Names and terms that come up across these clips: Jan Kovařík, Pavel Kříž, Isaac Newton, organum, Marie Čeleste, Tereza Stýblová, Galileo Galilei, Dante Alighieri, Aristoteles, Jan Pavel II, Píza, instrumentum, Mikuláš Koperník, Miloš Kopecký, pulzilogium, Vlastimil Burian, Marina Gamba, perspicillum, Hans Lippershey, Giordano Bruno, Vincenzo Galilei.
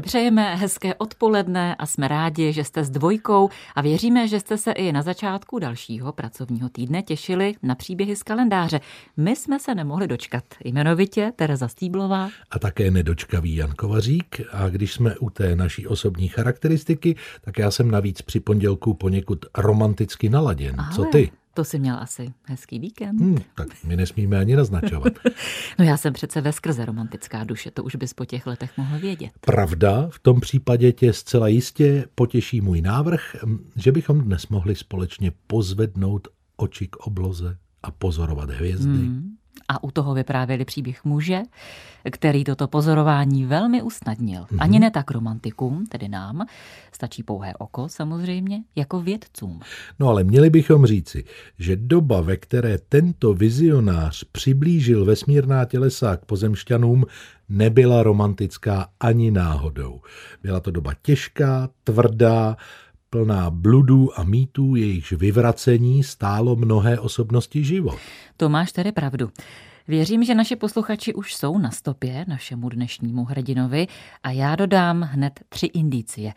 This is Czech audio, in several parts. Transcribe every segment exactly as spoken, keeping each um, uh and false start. Přejeme hezké odpoledne a jsme rádi, že jste s dvojkou a věříme, že jste se i na začátku dalšího pracovního týdne těšili na příběhy z kalendáře. My jsme se nemohli dočkat. Jmenovitě Tereza Stýblová a také nedočkavý Jan Kovařík. A když jsme u té naší osobní charakteristiky, tak já jsem navíc při pondělku poněkud romanticky naladěn. Ale... Co ty? To jsi měl asi hezký víkend. Hmm, tak my nesmíme ani naznačovat. No já jsem přece veskrze romantická duše, to už bys po těch letech mohl vědět. Pravda, v tom případě tě zcela jistě potěší můj návrh, že bychom dnes mohli společně pozvednout oči k obloze a pozorovat hvězdy. Hmm. A u toho vyprávěli příběh muže, který toto pozorování velmi usnadnil. Mm-hmm. Ani ne tak romantikům, tedy nám, stačí pouhé oko samozřejmě, jako vědcům. No ale měli bychom říci, že doba, ve které tento vizionář přiblížil vesmírná tělesa k pozemšťanům, nebyla romantická ani náhodou. Byla to doba těžká, tvrdá, plná bludů a mýtů, jejichž vyvracení stálo mnohé osobnosti život. To máš tedy pravdu. Věřím, že naše posluchači už jsou na stopě našemu dnešnímu hrdinovi a já dodám hned tři indicie.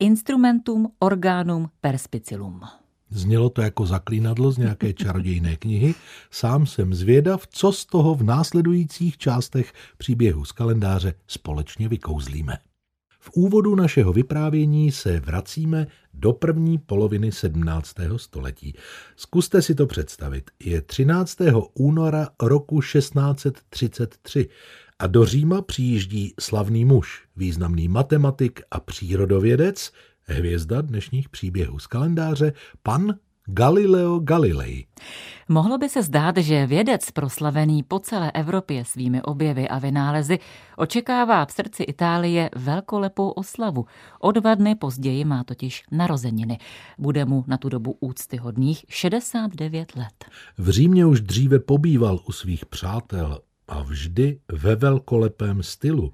Instrumentum organum perspicillum. Znělo to jako zaklínadlo z nějaké čarodějné knihy. Sám jsem zvědav, co z toho v následujících částech příběhu z kalendáře společně vykouzlíme. V úvodu našeho vyprávění se vracíme do první poloviny sedmnáctého století. Zkuste si to představit. Je třináctého února roku šestnáct set třicet tři a do Říma přijíždí slavný muž, významný matematik a přírodovědec, hvězda dnešních příběhů z kalendáře, pan Galileo Galilei. Mohlo by se zdát, že vědec proslavený po celé Evropě svými objevy a vynálezy očekává v srdci Itálie velkolepou oslavu. O dva dny později má totiž narozeniny. Bude mu na tu dobu úctyhodných šedesát devět let. V Římě už dříve pobýval u svých přátel a vždy ve velkolepém stylu.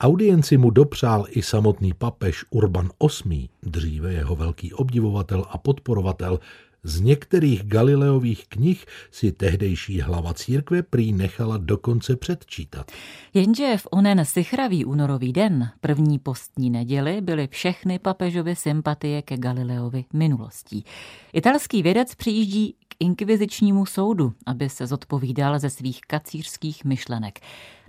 Audienci mu dopřál i samotný papež Urban osmý, dříve jeho velký obdivovatel a podporovatel. Z některých Galileových knih si tehdejší hlava církve prý nechala dokonce předčítat. Jenže v onen sichravý únorový den, první postní neděli, byly všechny papežovy sympatie ke Galileovi minulostí. Italský vědec přijíždí k inkvizičnímu soudu, aby se zodpovídal ze svých kacířských myšlenek.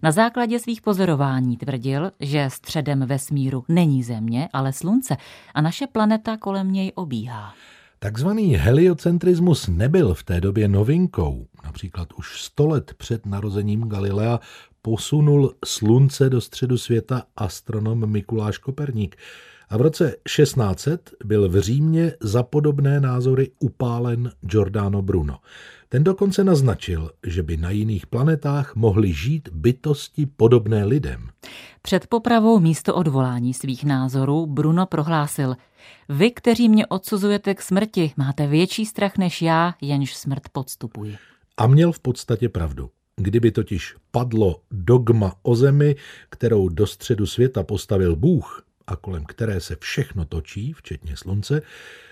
Na základě svých pozorování tvrdil, že středem vesmíru není země, ale slunce a naše planeta kolem něj obíhá. Takzvaný heliocentrismus nebyl v té době novinkou. Například už sto let před narozením Galilea posunul slunce do středu světa astronom Mikuláš Koperník. A v roce šestnáct set byl v Římě za podobné názory upálen Giordano Bruno. Ten dokonce naznačil, že by na jiných planetách mohly žít bytosti podobné lidem. Před popravou místo odvolání svých názorů Bruno prohlásil: "Vy, kteří mě odsuzujete k smrti, máte větší strach než já, jenž smrt podstupuji." A měl v podstatě pravdu. Kdyby totiž padlo dogma o zemi, kterou do středu světa postavil Bůh, a kolem které se všechno točí, včetně slunce,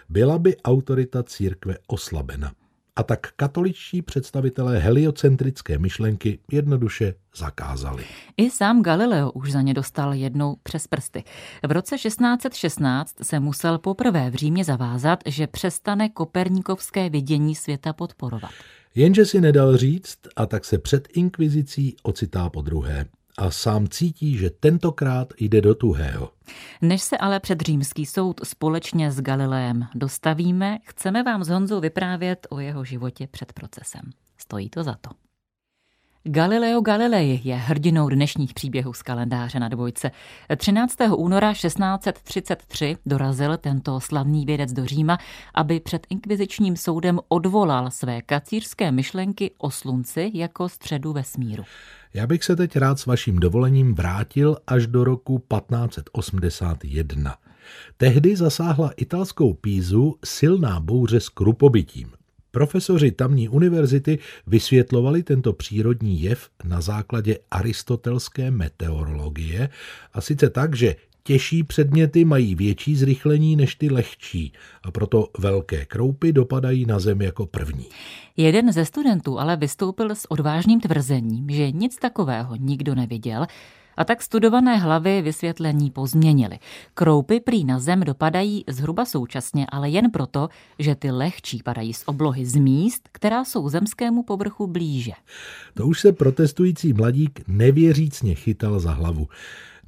byla by autorita církve oslabena. A tak katoličtí představitelé heliocentrické myšlenky jednoduše zakázali. I sám Galileo už za ně dostal jednou přes prsty. V roce šestnáct set šestnáct se musel poprvé v Římě zavázat, že přestane koperníkovské vidění světa podporovat. Jenže si nedal říct, a tak se před inkvizicí ocitá podruhé. A sám cítí, že tentokrát jde do tuhého. Než se ale před římský soud společně s Galileem dostavíme, chceme vám s Honzou vyprávět o jeho životě před procesem. Stojí to za to. Galileo Galilei je hrdinou dnešních příběhů z kalendáře na dvojce. třináctého února šestnáct set třicet tři dorazil tento slavný vědec do Říma, aby před inkvizičním soudem odvolal své kacířské myšlenky o slunci jako středu vesmíru. Já bych se teď rád s vaším dovolením vrátil až do roku patnáct set osmdesát jedna. Tehdy zasáhla italskou Pízu silná bouře s krupobytím. Profesoři tamní univerzity vysvětlovali tento přírodní jev na základě aristotelské meteorologie, a sice tak, že těžší předměty mají větší zrychlení než ty lehčí, a proto velké kroupy dopadají na zem jako první. Jeden ze studentů ale vystoupil s odvážným tvrzením, že nic takového nikdo neviděl a tak studované hlavy vysvětlení pozměnily. Kroupy prý na zem dopadají zhruba současně, ale jen proto, že ty lehčí padají z oblohy z míst, která jsou zemskému povrchu blíže. To už se protestující mladík nevěřícně chytal za hlavu.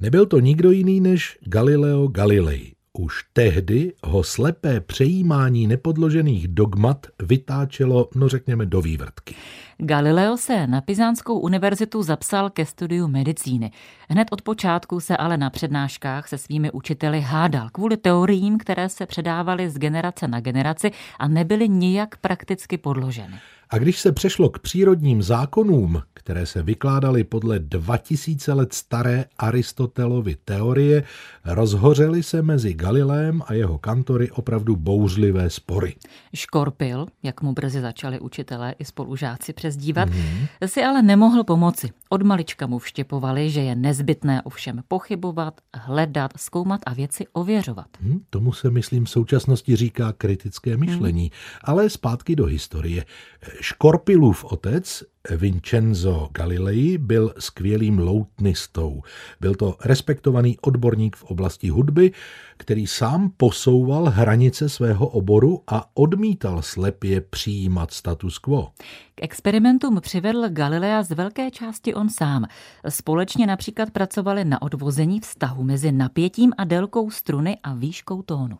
Nebyl to nikdo jiný než Galileo Galilei. Už tehdy ho slepé přejímání nepodložených dogmat vytáčelo, no řekněme, do vývrtky. Galileo se na Pizánskou univerzitu zapsal ke studiu medicíny. Hned od počátku se ale na přednáškách se svými učiteli hádal kvůli teoriím, které se předávaly z generace na generaci a nebyly nijak prakticky podloženy. A když se přešlo k přírodním zákonům, které se vykládaly podle dva tisíce let staré Aristotelovy teorie, rozhořely se mezi Galileem a jeho kantory opravdu bouřlivé spory. Škorpil, jak mu brzy začali učitelé i spolužáci přezdívat, mm. si ale nemohl pomoci. Od malička mu vštěpovali, že je nezbytné ovšem pochybovat, hledat, zkoumat a věci ověřovat. Hmm, tomu se, myslím, v současnosti říká kritické myšlení. Hmm. Ale zpátky do historie. Škorpilův otec, Vincenzo Galilei, byl skvělým loutnistou. Byl to respektovaný odborník v oblasti hudby, který sám posouval hranice svého oboru a odmítal slepě přijímat status quo. K experimentům přivedl Galilea z velké části on sám. Společně například pracovali na odvození vztahu mezi napětím a délkou struny a výškou tónu.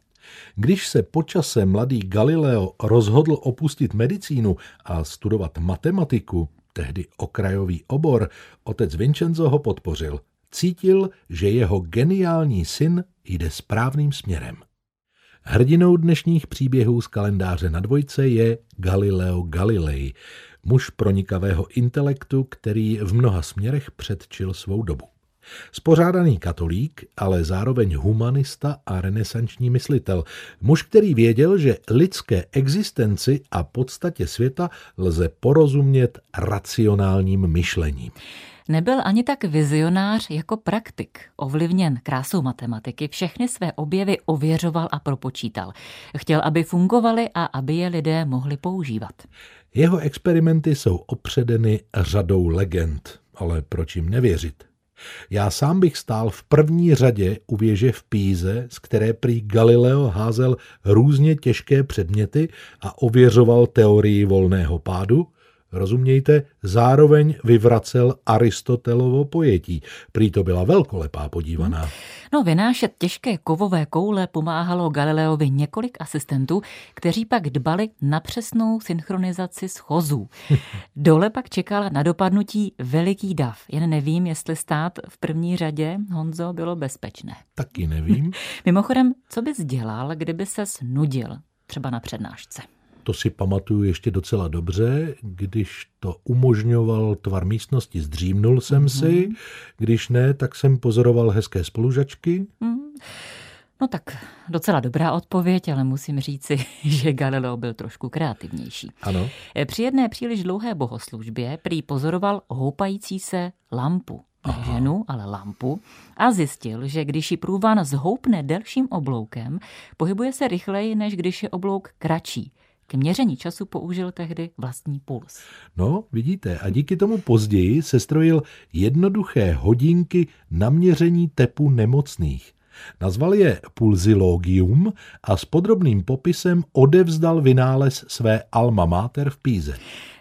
Když se po čase mladý Galileo rozhodl opustit medicínu a studovat matematiku, tehdy okrajový obor, otec Vincenzo ho podpořil. Cítil, že jeho geniální syn jde správným směrem. Hrdinou dnešních příběhů z kalendáře Na dvojce je Galileo Galilei, muž pronikavého intelektu, který v mnoha směrech předčil svou dobu. Spořádaný katolík, ale zároveň humanista a renesanční myslitel. Muž, který věděl, že lidské existenci a podstatě světa lze porozumět racionálním myšlením. Nebyl ani tak vizionář jako praktik. Ovlivněn krásou matematiky všechny své objevy ověřoval a propočítal. Chtěl, aby fungovaly a aby je lidé mohli používat. Jeho experimenty jsou opředeny řadou legend, ale proč jim nevěřit? Já sám bych stál v první řadě u věže v Píze, z které prý Galileo házel různě těžké předměty a ověřoval teorii volného pádu. Rozumějte, zároveň vyvracel Aristotelovo pojetí. Prý to byla velkolepá podívaná. No, vynášet těžké kovové koule pomáhalo Galileovi několik asistentů, kteří pak dbali na přesnou synchronizaci schozů. Dole pak čekal na dopadnutí veliký dav. Jen nevím, jestli stát v první řadě, Honzo, bylo bezpečné. Taky nevím. Mimochodem, co bys dělal, kdyby ses nudil, třeba na přednášce? To si pamatuju ještě docela dobře, když to umožňoval tvar místnosti, zdřímnul jsem mm-hmm. si, když ne, tak jsem pozoroval hezké spolužačky. Mm. No tak docela dobrá odpověď, ale musím říci, že Galileo byl trošku kreativnější. Ano. Při jedné příliš dlouhé bohoslužbě prý pozoroval houpající se lampu. Aha. Ženu, ale lampu, a zjistil, že když ji průvan zhoupne delším obloukem, pohybuje se rychleji, než když je oblouk kratší. K měření času použil tehdy vlastní puls. No, vidíte, a díky tomu později sestrojil jednoduché hodinky na měření tepu nemocných. Nazval je pulzilogium a s podrobným popisem odevzdal vynález své alma mater v Píze.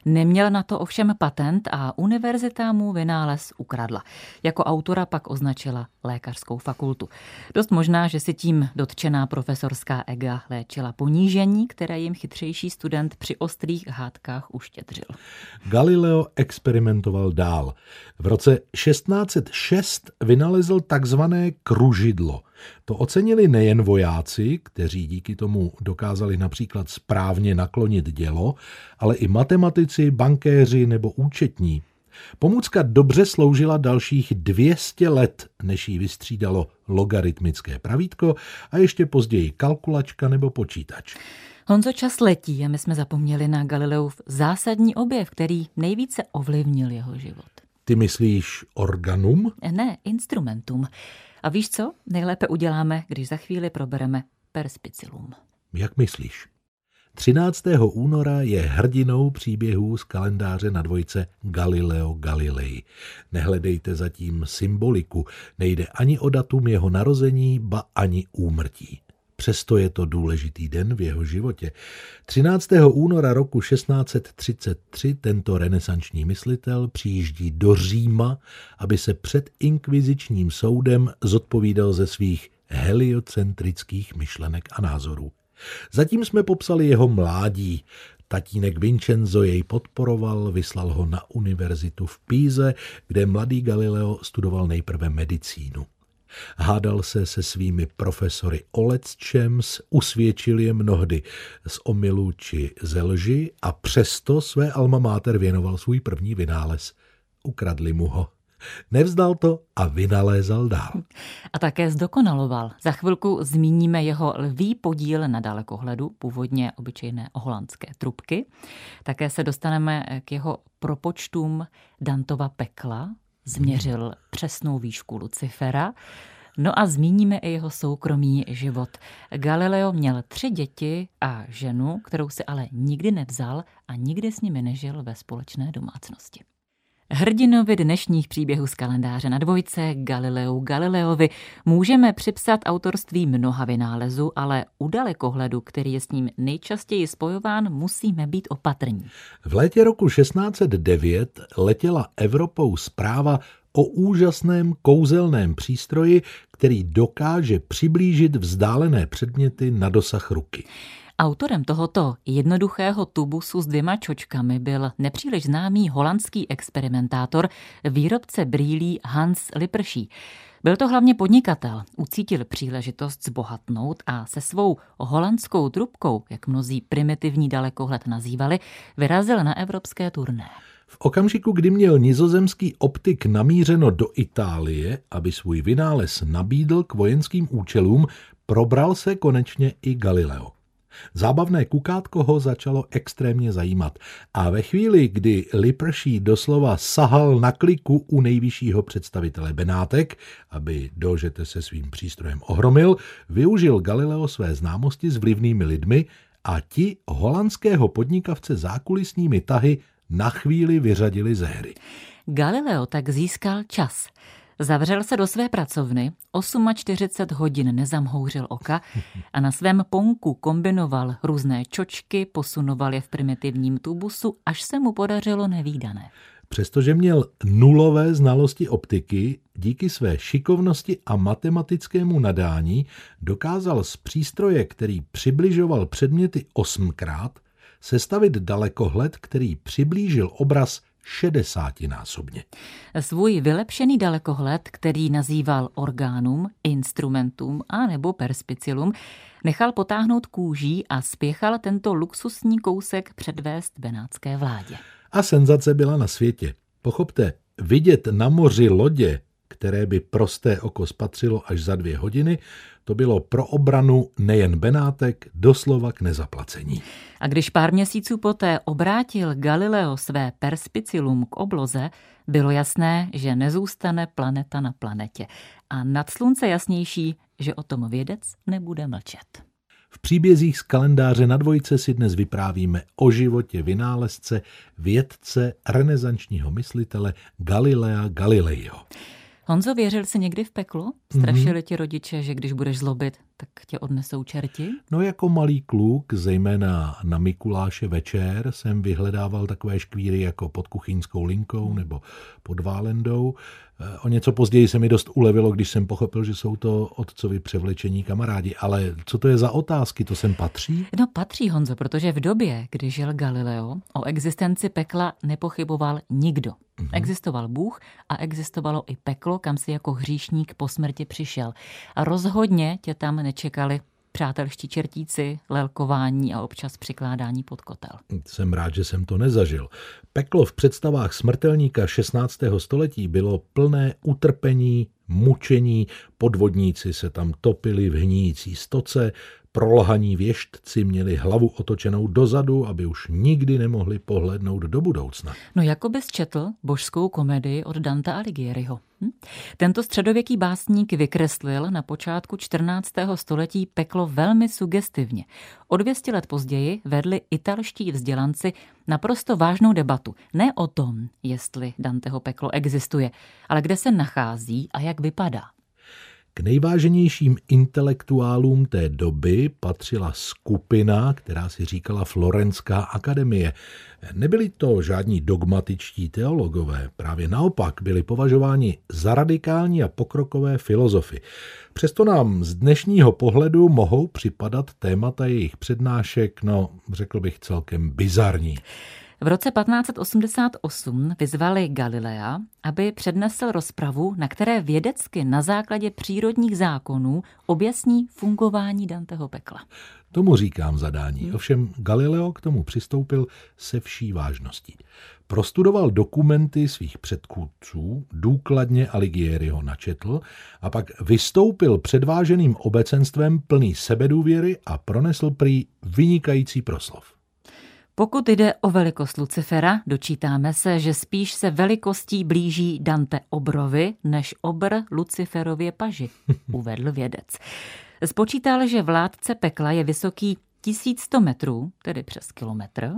Neměl na to ovšem patent a univerzita mu vynález ukradla. Jako autora pak označila lékařskou fakultu. Dost možná, že si tím dotčená profesorská ega léčila ponížení, které jim chytřejší student při ostrých hádkách uštědřil. Galileo experimentoval dál. V roce šestnáct set šest vynalezl takzvané kružidlo. To ocenili nejen vojáci, kteří díky tomu dokázali například správně naklonit dělo, ale i matematici, bankéři nebo účetní. Pomůcka dobře sloužila dalších dvě stě let, než ji vystřídalo logaritmické pravítko a ještě později kalkulačka nebo počítač. Honzo, čas letí a my jsme zapomněli na Galileův zásadní objev, který nejvíce ovlivnil jeho život. Ty myslíš organum? Ne, instrumentum. A víš co? Nejlépe uděláme, když za chvíli probereme perspicillum. Jak myslíš? třináctého února je hrdinou příběhů z kalendáře na dvojce Galileo Galilei. Nehledejte zatím symboliku, nejde ani o datum jeho narození, ba ani úmrtí. Přesto je to důležitý den v jeho životě. třináctého února roku šestnáct set třicet tři tento renesanční myslitel přijíždí do Říma, aby se před inkvizičním soudem zodpovídal ze svých heliocentrických myšlenek a názorů. Zatím jsme popsali jeho mládí. Tatínek Vincenzo jej podporoval, vyslal ho na univerzitu v Píze, kde mladý Galileo studoval nejprve medicínu. Hádal se se svými profesory o lecčems, usvědčil je mnohdy z omylu či ze lži a přesto své alma mater věnoval svůj první vynález. Ukradli mu ho. Nevzdal to a vynalézal dál. A také zdokonaloval. Za chvilku zmíníme jeho lví podíl na dalekohledu, původně obyčejné holandské trubky. Také se dostaneme k jeho propočtům Dantova pekla. Změřil přesnou výšku Lucifera. No a zmíníme i jeho soukromý život. Galileo měl tři děti a ženu, kterou si ale nikdy nevzal a nikdy s nimi nežil ve společné domácnosti. Hrdinovi dnešních příběhů z kalendáře na dvojce, Galileu Galileovi, můžeme připsat autorství mnoha vynálezů, ale u dalekohledu, který je s ním nejčastěji spojován, musíme být opatrní. V létě roku šestnáct set devět letěla Evropou zpráva o úžasném kouzelném přístroji, který dokáže přiblížit vzdálené předměty na dosah ruky. Autorem tohoto jednoduchého tubusu s dvěma čočkami byl nepříliš známý holandský experimentátor, výrobce brýlí Hans Lippershey. Byl to hlavně podnikatel, ucítil příležitost zbohatnout a se svou holandskou trubkou, jak mnozí primitivní dalekohled nazývali, vyrazil na evropské turné. V okamžiku, kdy měl nizozemský optik namířeno do Itálie, aby svůj vynález nabídl k vojenským účelům, probral se konečně i Galileo. Zábavné kukátko ho začalo extrémně zajímat a ve chvíli, kdy Lippershey doslova sahal na kliku u nejvyššího představitele Benátek, aby dožete se svým přístrojem ohromil, využil Galileo své známosti s vlivnými lidmi a ti holandského podnikavce zákulisními tahy na chvíli vyřadili ze hry. Galileo tak získal čas. Zavřel se do své pracovny, čtyřicet osm hodin nezamhouřil oka a na svém ponku kombinoval různé čočky, posunoval je v primitivním tubusu, až se mu podařilo nevídané. Přestože měl nulové znalosti optiky, díky své šikovnosti a matematickému nadání dokázal z přístroje, který přibližoval předměty osmkrát, sestavit dalekohled, který přiblížil obraz šedesátinásobně. Svůj vylepšený dalekohled, který nazýval orgánum, instrumentum a nebo perspicilum, nechal potáhnout kůží a spěchal tento luxusní kousek předvést benátské vládě. A senzace byla na světě. Pochopte, vidět na moři lodě, které by prosté oko spatřilo až za dvě hodiny, to bylo pro obranu nejen Benátek doslova k nezaplacení. A když pár měsíců poté obrátil Galileo své perspicilum k obloze, bylo jasné, že nezůstane planeta na planetě. A nad slunce jasnější, že o tom vědec nebude mlčet. V příbězích z kalendáře na dvojce si dnes vyprávíme o životě vynálezce, vědce, renesančního myslitele Galilea Galileiho. Honzo, věřil jsi někdy v peklo? Strašili ti rodiče, že když budeš zlobit, tak tě odnesou čerti? No jako malý kluk, zejména na Mikuláše večer, jsem vyhledával takové škvíry jako pod kuchyňskou linkou nebo pod válendou. O něco později se mi dost ulevilo, když jsem pochopil, že jsou to otcovi převlečení kamarádi. Ale co to je za otázky? To sem patří? No patří, Honzo, protože v době, kdy žil Galileo, o existenci pekla nepochyboval nikdo. Mm-hmm. Existoval Bůh a existovalo i peklo, kam si jako hříšník po smrti přišel. A rozhodně tě tam nečekali přátelští čertíci, lelkování a občas přikládání pod kotel. Jsem rád, že jsem to nezažil. Peklo v představách smrtelníka šestnáctého století bylo plné utrpení, mučení, podvodníci se tam topili v hníjící stoce, Prolhaní věštci měli hlavu otočenou dozadu, aby už nikdy nemohli pohlédnout do budoucna. No jako bys četl božskou komedii od Dante Alighieriho. Hm? Tento středověký básník vykreslil na počátku čtrnáctého století peklo velmi sugestivně. O dvě stě let později vedli italští vzdělanci naprosto vážnou debatu. Ne o tom, jestli Danteho peklo existuje, ale kde se nachází a jak vypadá. K nejváženějším intelektuálům té doby patřila skupina, která si říkala Florenská akademie. Nebyli to žádní dogmatičtí teologové, právě naopak byli považováni za radikální a pokrokové filozofy. Přesto nám z dnešního pohledu mohou připadat témata jejich přednášek, no řekl bych celkem bizarní. V roce patnáct set osmdesát osm vyzvali Galilea, aby přednesl rozpravu, na které vědecky na základě přírodních zákonů objasní fungování Danteho pekla. Tomu říkám zadání, ovšem Galileo k tomu přistoupil se vší vážností. Prostudoval dokumenty svých předchůdců, důkladně Alighieriho načetl a pak vystoupil předváženým obecenstvem plný sebedůvěry a pronesl prý vynikající proslov. Pokud jde o velikost Lucifera, dočítáme se, že spíš se velikostí blíží Dante obrovi, než obr Luciferově paži, uvedl vědec. Spočítal, že vládce pekla je vysoký tisíc sto metrů, tedy přes kilometr,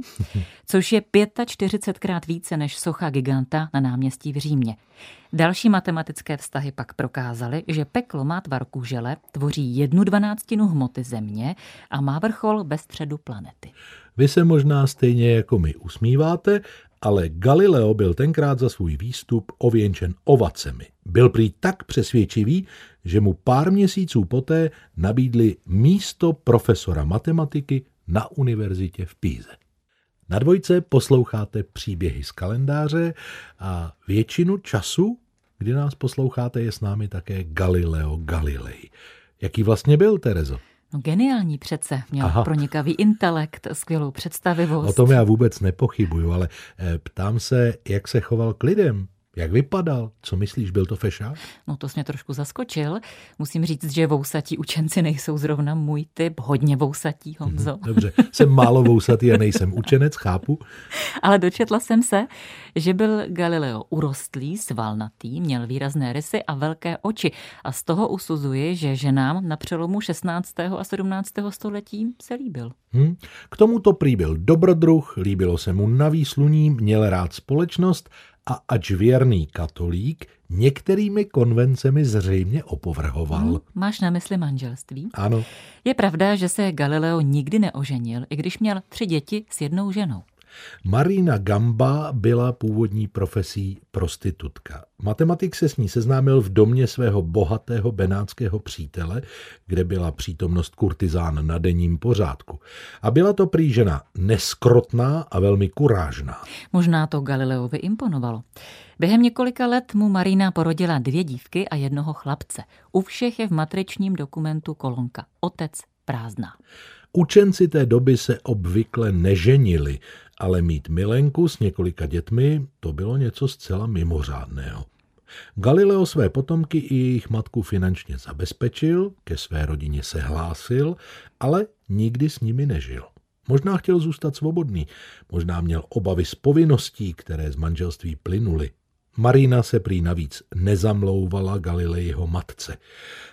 což je čtyřicet pětkrát více než socha giganta na náměstí v Římě. Další matematické vztahy pak prokázaly, že peklo má tvar kužele, tvoří jednu dvanáctinu hmoty země a má vrchol bez středu planety. Vy se možná stejně jako my usmíváte, ale Galileo byl tenkrát za svůj výstup ověnčen ovacemi. Byl prý tak přesvědčivý, že mu pár měsíců poté nabídli místo profesora matematiky na univerzitě v Píze. Na Dvojce posloucháte příběhy z kalendáře a většinu času, kdy nás posloucháte, je s námi také Galileo Galilei. Jaký vlastně byl, Terezo? No geniální přece, měl Aha. pronikavý intelekt, skvělou představivost. O tom já vůbec nepochybuju, ale ptám se, jak se choval k lidem, jak vypadal, co myslíš, byl to fešák? No to jsi mě trošku zaskočil, musím říct, že vousatí učenci nejsou zrovna můj typ, hodně vousatí, Honzo. Hmm, dobře, jsem málo vousatý a nejsem učenec, chápu. Ale dočetla jsem se, že byl Galileo urostlý, svalnatý, měl výrazné rysy a velké oči a z toho usuzuji, že ženám na přelomu šestnáctého a sedmnáctého století se líbil. Hmm. K tomuto prý byl dobrodruh, líbilo se mu na výsluní, měl rád společnost a ač věrný katolík, některými konvencemi zřejmě opovrhoval. Hmm, máš na mysli manželství? Ano. Je pravda, že se Galileo nikdy neoženil, i když měl tři děti s jednou ženou. Marina Gamba byla původní profesí prostitutka. Matematik se s ní seznámil v domě svého bohatého benátského přítele, kde byla přítomnost kurtizán na denním pořádku. A byla to prý žena neskrotná a velmi kurážná. Možná to Galileovi imponovalo. Během několika let mu Marina porodila dvě dívky a jednoho chlapce. U všech je v matričním dokumentu kolonka otec prázdná. Učenci té doby se obvykle neženili, ale mít milenku s několika dětmi, to bylo něco zcela mimořádného. Galileo své potomky i jejich matku finančně zabezpečil, ke své rodině se hlásil, ale nikdy s nimi nežil. Možná chtěl zůstat svobodný, možná měl obavy z povinností, které z manželství plynuly. Marina se prý navíc nezamlouvala Galileiho matce.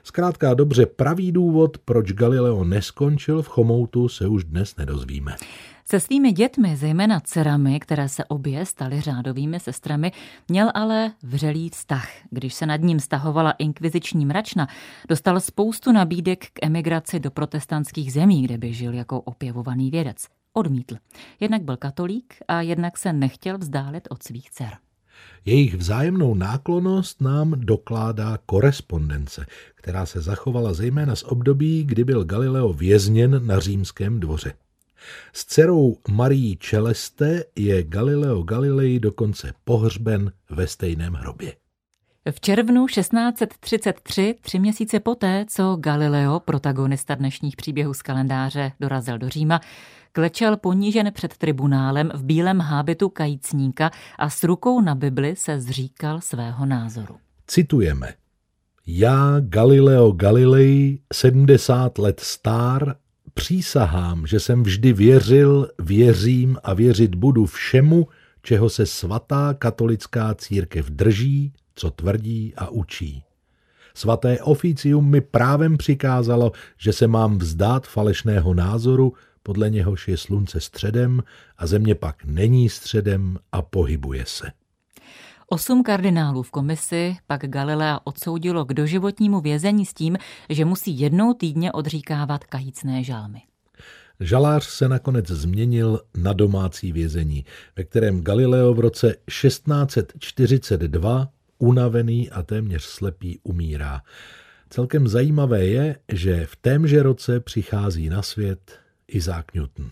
Zkrátka dobře, pravý důvod, proč Galileo neskončil v chomoutu, se už dnes nedozvíme. Se svými dětmi, zejména dcerami, které se obě staly řádovými sestrami, měl ale vřelý vztah. Když se nad ním stahovala inkviziční mračna, dostal spoustu nabídek k emigraci do protestantských zemí, kde by žil jako opěvovaný vědec. Odmítl. Jednak byl katolík a jednak se nechtěl vzdálit od svých dcer. Jejich vzájemnou náklonnost nám dokládá korespondence, která se zachovala zejména z období, kdy byl Galileo vězněn na římském dvoře. S dcerou Marií Čeleste je Galileo Galilei dokonce pohřben ve stejném hrobě. V červnu šestnáct set třicet tři, tři měsíce poté, co Galileo, protagonista dnešních příběhů z kalendáře, dorazil do Říma, klečel ponížen před tribunálem v bílém hábitu kajícníka a s rukou na Bibli se zříkal svého názoru. Citujeme. Já, Galileo Galilei, sedmdesát let stár, Přísahám, že jsem vždy věřil, věřím a věřit budu všemu, čeho se svatá katolická církev drží, co tvrdí a učí. Svaté oficium mi právem přikázalo, že se mám vzdát falešného názoru, podle něhož je slunce středem a země pak není středem a pohybuje se. Osm kardinálů v komisi pak Galilea odsoudilo k doživotnímu vězení s tím, že musí jednou týdně odříkávat kajícné žalmy. Žalář se nakonec změnil na domácí vězení, ve kterém Galileo v roce šestnáct set čtyřicet dva unavený a téměř slepý umírá. Celkem zajímavé je, že v témže roce přichází na svět Isaac Newton.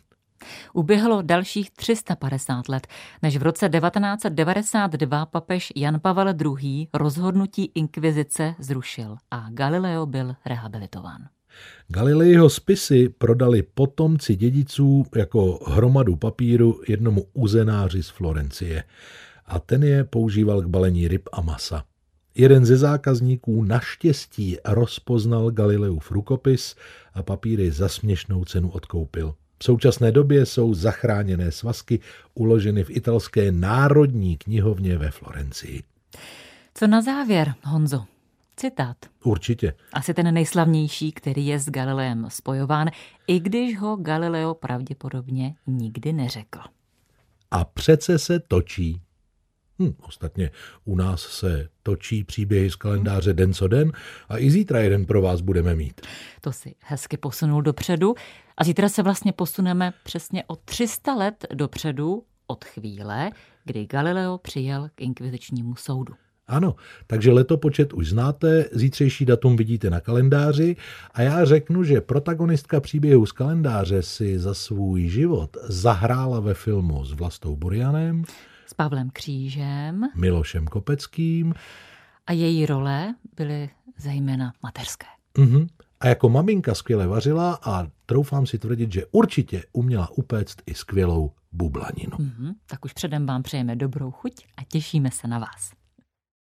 Uběhlo dalších tři sta padesát let, než v roce devatenáct set devadesát dva papež Jan Pavel druhý. Rozhodnutí inkvizice zrušil a Galileo byl rehabilitován. Galileiho spisy prodali potomci dědiců jako hromadu papíru jednomu uzenáři z Florencie a ten je používal k balení ryb a masa. Jeden ze zákazníků naštěstí rozpoznal Galileův rukopis a papíry za směšnou cenu odkoupil. V současné době jsou zachráněné svazky uloženy v italské národní knihovně ve Florencii. Co na závěr, Honzo? Citát. Určitě. Asi ten nejslavnější, který je s Galileem spojován, i když ho Galileo pravděpodobně nikdy neřekl. A přece se točí. Hm, ostatně u nás se točí příběhy z kalendáře den co den a i zítra jeden pro vás budeme mít. To si hezky posunul dopředu a zítra se vlastně posuneme přesně o tři sta let dopředu od chvíle, kdy Galileo přijel k inkvizičnímu soudu. Ano, takže letopočet už znáte, zítřejší datum vidíte na kalendáři a já řeknu, že protagonistka příběhu z kalendáře si za svůj život zahrála ve filmu s Vlastou Burianem, s Pavlem Křížem, Milošem Kopeckým. A její role byly zejména mateřské. Uh-huh. A jako maminka skvěle vařila a troufám si tvrdit, že určitě uměla upéct i skvělou bublaninu. Uh-huh. Tak už předem vám přejeme dobrou chuť a těšíme se na vás.